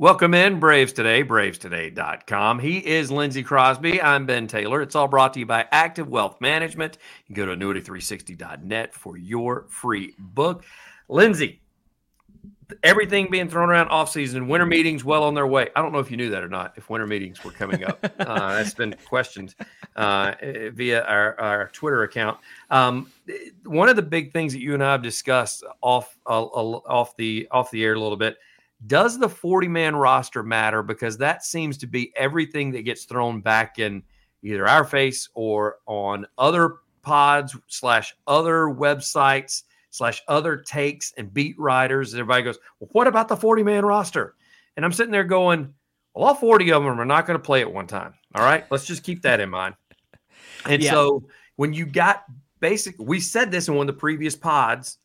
Welcome in, Braves Today, BravesToday.com. He is Lindsay Crosby. I'm Ben Taylor. It's all brought to you by Active Wealth Management. You can go to annuity360.net for your free book. Lindsay, everything being thrown around offseason, winter meetings well on their way. I don't know if you knew that or not, if winter meetings were coming up. That's been questioned via our Twitter account. One of the big things that you and I have discussed off the air a little bit, does the 40-man roster matter? Because that seems to be everything that gets thrown back in either our face or on other pods / other websites / other takes and beat writers. Everybody goes, well, what about the 40-man roster? And I'm sitting there going, well, all 40 of them are not going to play at one time. All right, let's just keep that in mind. And so when you got we said this in one of the previous pods,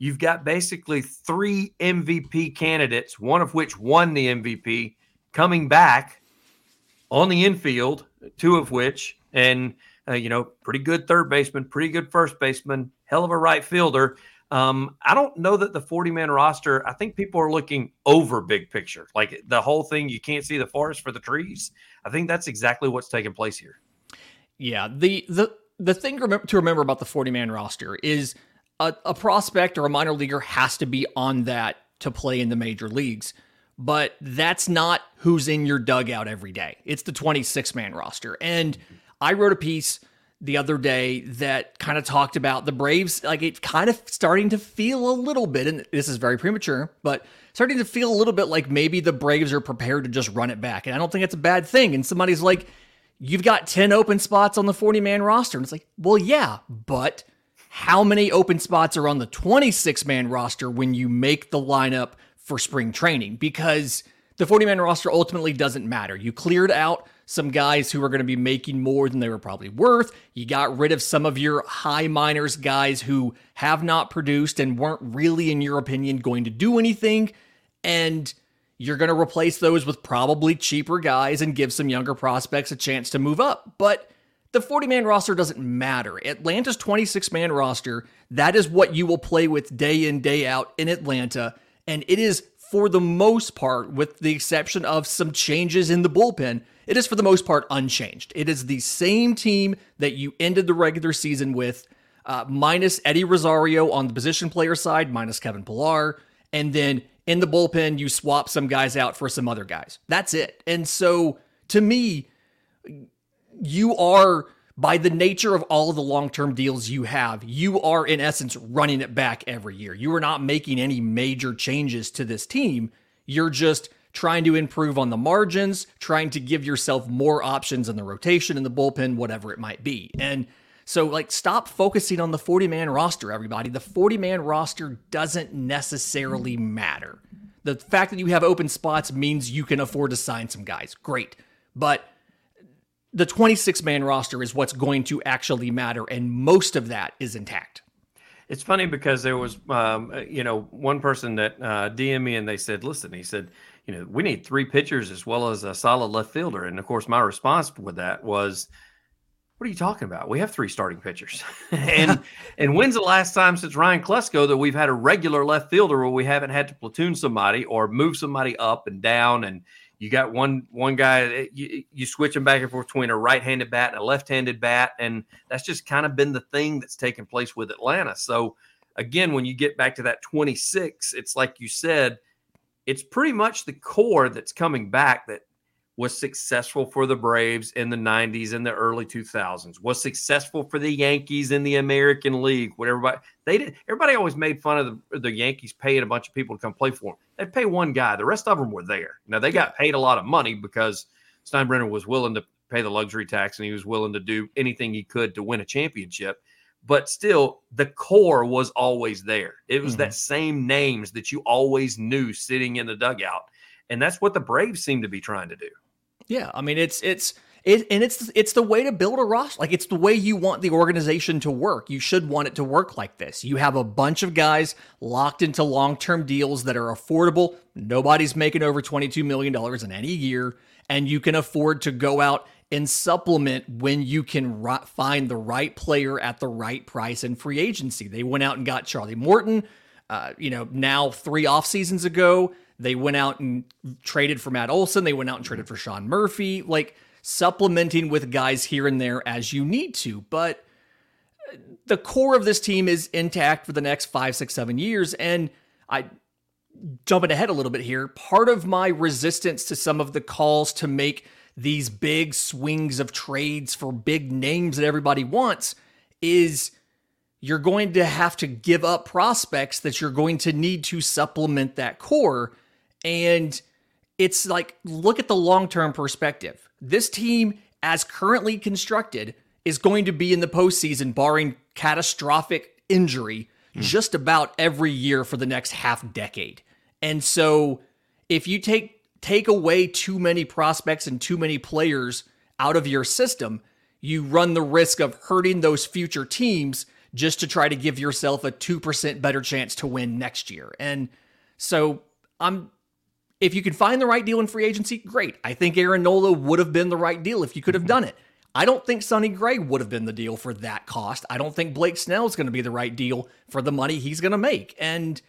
you've got basically three MVP candidates, one of which won the MVP, coming back on the infield, two of which, and, pretty good third baseman, pretty good first baseman, hell of a right fielder. I don't know that the 40-man roster, I think people are looking over big picture. Like the whole thing, you can't see the forest for the trees. I think that's exactly what's taking place here. Yeah, the thing to remember about the 40-man roster is – a prospect or a minor leaguer has to be on that to play in the major leagues, but that's not who's in your dugout every day. It's the 26-man roster. And I wrote a piece the other day that kind of talked about the Braves, like it's kind of starting to feel a little bit, and this is very premature, but starting to feel a little bit like maybe the Braves are prepared to just run it back. And I don't think that's a bad thing. And somebody's like, you've got 10 open spots on the 40-man roster. And it's like, well, yeah, but how many open spots are on the 26-man roster when you make the lineup for spring training? Because the 40-man roster ultimately doesn't matter. You cleared out some guys who are going to be making more than they were probably worth. You got rid of some of your high minors guys who have not produced and weren't really, in your opinion, going to do anything. And you're going to replace those with probably cheaper guys and give some younger prospects a chance to move up. But the 40-man roster doesn't matter. Atlanta's 26-man roster, that is what you will play with day in, day out in Atlanta. And it is, for the most part, with the exception of some changes in the bullpen, it is, for the most part, unchanged. It is the same team that you ended the regular season with, minus Eddie Rosario on the position player side, minus Kevin Pillar. And then in the bullpen, you swap some guys out for some other guys. That's it. And so, to me, you are, by the nature of all of the long-term deals you have, you are in essence running it back every year. You are not making any major changes to this team. You're just trying to improve on the margins, trying to give yourself more options in the rotation, in the bullpen, whatever it might be. And so, like, stop focusing on the 40-man roster, everybody. The 40-man roster doesn't necessarily matter. The fact that you have open spots means you can afford to sign some guys. Great. But the 26-man roster is what's going to actually matter, and most of that is intact. It's funny because there was, one person that DM'd me, and they said, listen, he said, we need three pitchers as well as a solid left fielder. And, of course, my response with that was, what are you talking about? We have three starting pitchers. and when's the last time since Ryan Klusko that we've had a regular left fielder where we haven't had to platoon somebody or move somebody up and down? And you got one guy, you switch him back and forth between a right-handed bat and a left-handed bat, and that's just kind of been the thing that's taken place with Atlanta. So, again, when you get back to that 26, it's like you said, it's pretty much the core that's coming back that was successful for the Braves in the 90s and the early 2000s, was successful for the Yankees in the American League. Everybody always made fun of the Yankees paying a bunch of people to come play for them. They'd pay one guy. The rest of them were there. Now, they got paid a lot of money because Steinbrenner was willing to pay the luxury tax, and he was willing to do anything he could to win a championship. But still, the core was always there. It was that same names that you always knew sitting in the dugout. And that's what the Braves seem to be trying to do. Yeah, I mean, it's the way to build a roster. Like, it's the way you want the organization to work. You should want it to work like this. You have a bunch of guys locked into long-term deals that are affordable. Nobody's making over $22 million in any year, and you can afford to go out and supplement when you can find the right player at the right price in free agency. They went out and got Charlie Morton, now 3 off seasons ago. They went out and traded for Matt Olson. They went out and traded for Sean Murphy, like supplementing with guys here and there as you need to. But the core of this team is intact for the next 5, 6, 7 years. And I jumping ahead a little bit here. Part of my resistance to some of the calls to make these big swings of trades for big names that everybody wants is you're going to have to give up prospects that you're going to need to supplement that core. And it's like, look at the long-term perspective. This team, as currently constructed, is going to be in the postseason, barring catastrophic injury, just about every year for the next half decade. And so if you take away too many prospects and too many players out of your system, you run the risk of hurting those future teams just to try to give yourself a 2% better chance to win next year. And so if you can find the right deal in free agency, great. I think Aaron Nola would have been the right deal if you could have done it. I don't think Sonny Gray would have been the deal for that cost. I don't think Blake Snell is going to be the right deal for the money he's going to make. And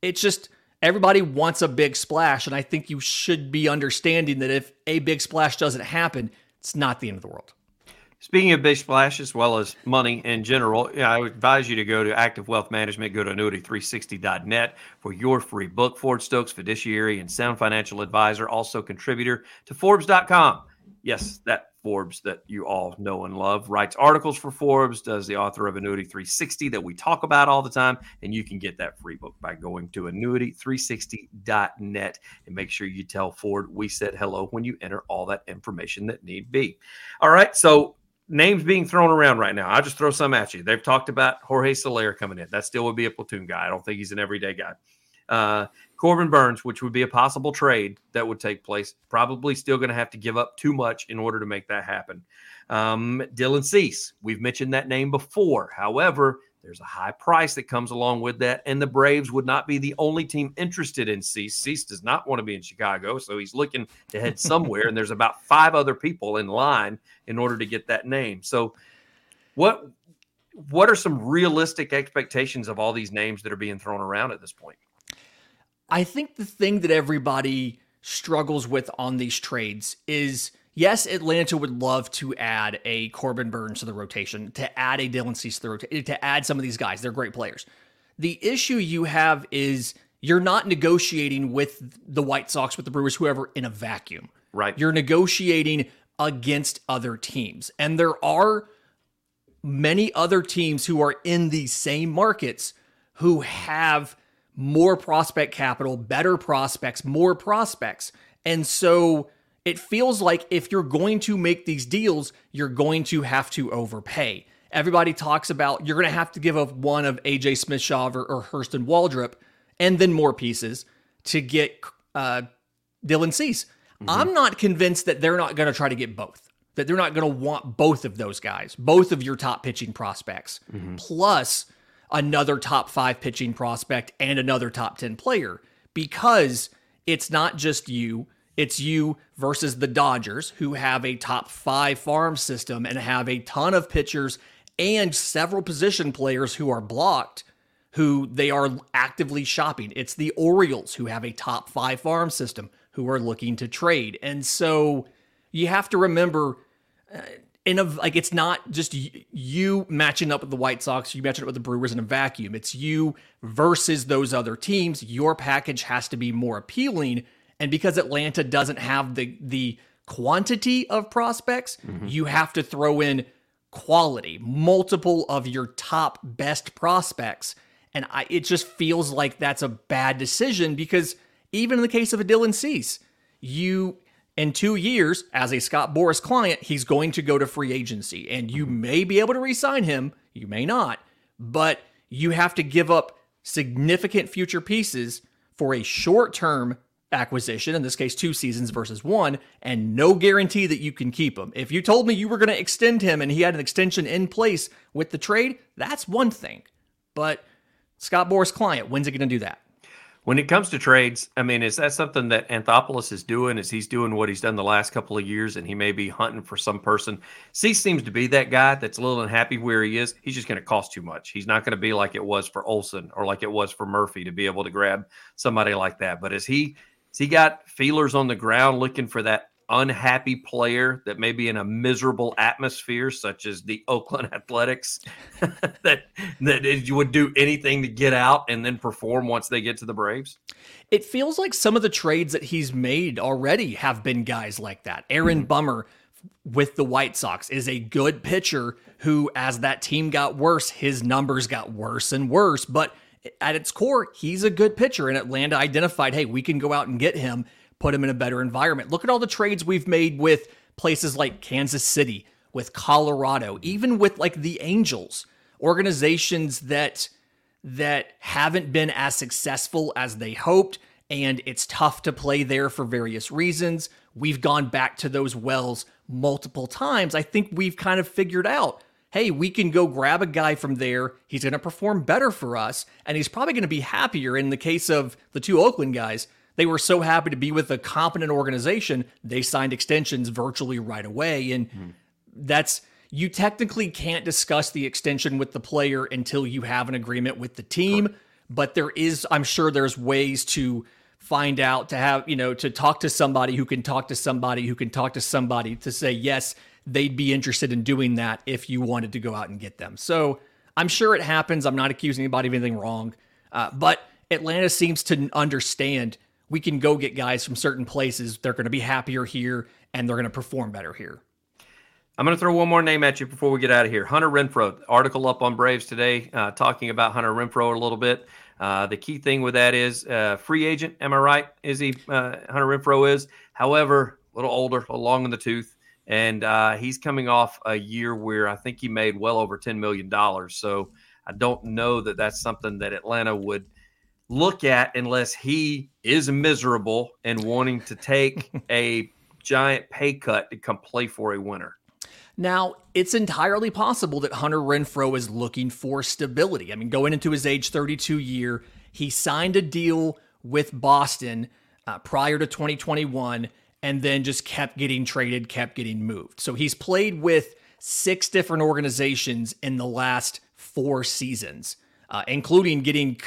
it's just, everybody wants a big splash. And I think you should be understanding that if a big splash doesn't happen, it's not the end of the world. Speaking of big splash, as well as money in general, I would advise you to go to Active Wealth Management, go to annuity360.net for your free book. Ford Stokes, fiduciary and sound financial advisor, also contributor to Forbes.com. Yes, that Forbes that you all know and love, writes articles for Forbes, does the author of Annuity 360 that we talk about all the time, and you can get that free book by going to annuity360.net and make sure you tell Ford we said hello when you enter all that information that need be. All right, so names being thrown around right now. I'll just throw some at you. They've talked about Jorge Soler coming in. That still would be a platoon guy. I don't think he's an everyday guy. Corbin Burnes, which would be a possible trade that would take place, probably still going to have to give up too much in order to make that happen. Dylan Cease, we've mentioned that name before. However, there's a high price that comes along with that, and the Braves would not be the only team interested in Cease. Cease does not want to be in Chicago, so he's looking to head somewhere, and there's about 5 other people in line in order to get that name. So what are some realistic expectations of all these names that are being thrown around at this point? I think the thing that everybody struggles with on these trades is, yes, Atlanta would love to add a Corbin Burnes to the rotation, to add a Dylan Cease to the rotation, to add some of these guys. They're great players. The issue you have is you're not negotiating with the White Sox, with the Brewers, whoever, in a vacuum. Right. You're negotiating against other teams. And there are many other teams who are in these same markets who have more prospect capital, better prospects, more prospects. And so it feels like if you're going to make these deals, you're going to have to overpay. Everybody talks about you're going to have to give up one of AJ Smith-Shaver or Hurston Waldrep and then more pieces to get Dylan Cease. Mm-hmm. I'm not convinced that they're not going to try to get both, that they're not going to want both of those guys, both of your top pitching prospects, plus another top 5 pitching prospect and another top 10 player, because it's not just you. It's you versus the Dodgers, who have a top 5 farm system and have a ton of pitchers and several position players who are blocked, who they are actively shopping. It's the Orioles, who have a top 5 farm system, who are looking to trade. And so you have to remember, it's not just you matching up with the White Sox, you matching up with the Brewers in a vacuum. It's you versus those other teams. Your package has to be more appealing. And because Atlanta doesn't have the quantity of prospects, you have to throw in quality, multiple of your top best prospects. And it just feels like that's a bad decision, because even in the case of a Dylan Cease, in 2 years, as a Scott Boras client, he's going to go to free agency, and you may be able to re-sign him. You may not, but you have to give up significant future pieces for a short-term acquisition, in this case, 2 seasons versus 1, and no guarantee that you can keep him. If you told me you were going to extend him and he had an extension in place with the trade, that's one thing. But Scott Boras client, when's it going to do that? When it comes to trades, is that something that Anthopoulos is doing? Is he's doing what he's done the last couple of years, and he may be hunting for some person? Cease seems to be that guy that's a little unhappy where he is. He's just going to cost too much. He's not going to be like it was for Olson or like it was for Murphy to be able to grab somebody like that. But as he Has he got feelers on the ground looking for that unhappy player that may be in a miserable atmosphere, such as the Oakland Athletics, that would do anything to get out and then perform once they get to the Braves? It feels like some of the trades that he's made already have been guys like that. Aaron Bummer with the White Sox is a good pitcher who, as that team got worse, his numbers got worse and worse. But at its core, he's a good pitcher. And Atlanta identified, hey, we can go out and get him, put him in a better environment. Look at all the trades we've made with places like Kansas City, with Colorado, even with like the Angels, organizations that haven't been as successful as they hoped, and it's tough to play there for various reasons. We've gone back to those wells multiple times. I think we've kind of figured out, hey, we can go grab a guy from there. He's going to perform better for us, and he's probably going to be happier. In the case of the two Oakland guys, they were so happy to be with a competent organization, they signed extensions virtually right away. And that's, you technically can't discuss the extension with the player until you have an agreement with the team. Correct. But there is, I'm sure there's ways to find out, to have, you know, to talk to somebody who can talk to somebody who can talk to somebody to say, yes, they'd be interested in doing that if you wanted to go out and get them. So I'm sure it happens. I'm not accusing anybody of anything wrong. But Atlanta seems to understand we can go get guys from certain places. They're going to be happier here, and they're going to perform better here. I'm going to throw one more name at you before we get out of here. Hunter Renfroe, article up on Braves Today, talking about Hunter Renfroe a little bit. The key thing with that is free agent. Am I right? Is he? Hunter Renfroe is, however, a little older, a little long in the tooth. And he's coming off a year where I think he made well over $10 million. So I don't know that that's something that Atlanta would look at unless he is miserable and wanting to take a giant pay cut to come play for a winner. Now, it's entirely possible that Hunter Renfroe is looking for stability. I mean, going into his age 32 year, he signed a deal with Boston prior to 2021 and then just kept getting traded, kept getting moved. So he's played with 6 different organizations in the last 4 seasons. Including getting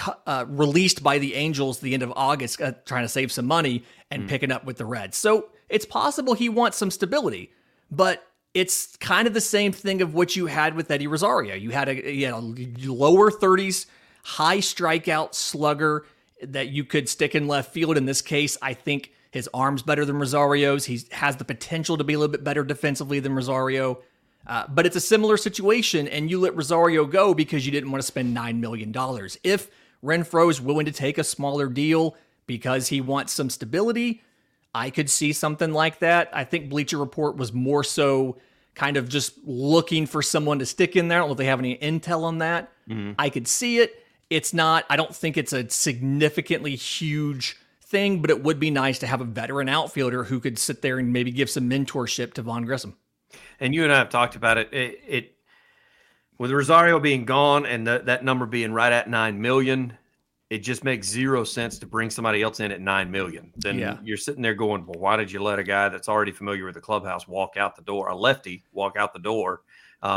released by the Angels at the end of August, trying to save some money and picking up with the Reds. So it's possible he wants some stability, but it's kind of the same thing of what you had with Eddie Rosario. You had a lower 30s, high strikeout slugger that you could stick in left field. In this case, I think his arm's better than Rosario's. He has the potential to be a little bit better defensively than Rosario. But it's a similar situation, and you let Rosario go because you didn't want to spend $9 million. If Renfroe is willing to take a smaller deal because he wants some stability, I could see something like that. I think Bleacher Report was more so kind of just looking for someone to stick in there. I don't know if they have any intel on that. I could see it. It's not, I don't think it's a significantly huge thing, but it would be nice to have a veteran outfielder who could sit there and maybe give some mentorship to Vaughn Grissom. And you and I have talked about it. It with Rosario being gone and that number being right at 9 million, it just makes zero sense to bring somebody else in at 9 million. Then you're sitting there going, well, why did you let a guy that's already familiar with the clubhouse walk out the door, a lefty walk out the door,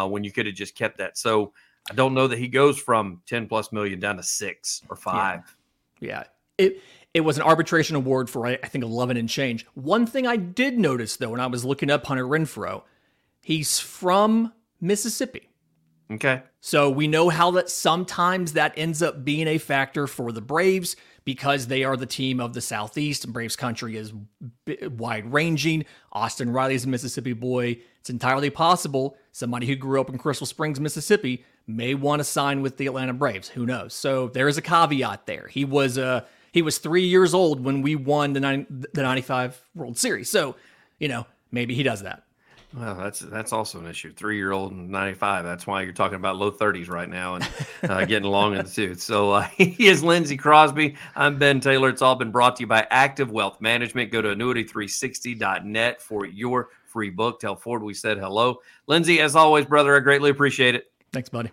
when you could have just kept that? So I don't know that he goes from 10 plus million down to 6 or 5. Yeah. It was an arbitration award for, I think, 11 and change. One thing I did notice, though, when I was looking up Hunter Renfroe, he's from Mississippi. Okay. So we know how that sometimes that ends up being a factor for the Braves because they are the team of the Southeast, and Braves country is wide-ranging. Austin Riley's a Mississippi boy. It's entirely possible somebody who grew up in Crystal Springs, Mississippi, may want to sign with the Atlanta Braves. Who knows? So there is a caveat there. He was 3 years old when we won the 95 World Series. So, you know, maybe he does that. Well, that's also an issue. 3-year-old and 95. That's why you're talking about low 30s right now and getting long in the tooth. So he is Lindsay Crosby. I'm Ben Taylor. It's all been brought to you by Active Wealth Management. Go to annuity360.net for your free book. Tell Ford we said hello. Lindsay, as always, brother, I greatly appreciate it. Thanks, buddy.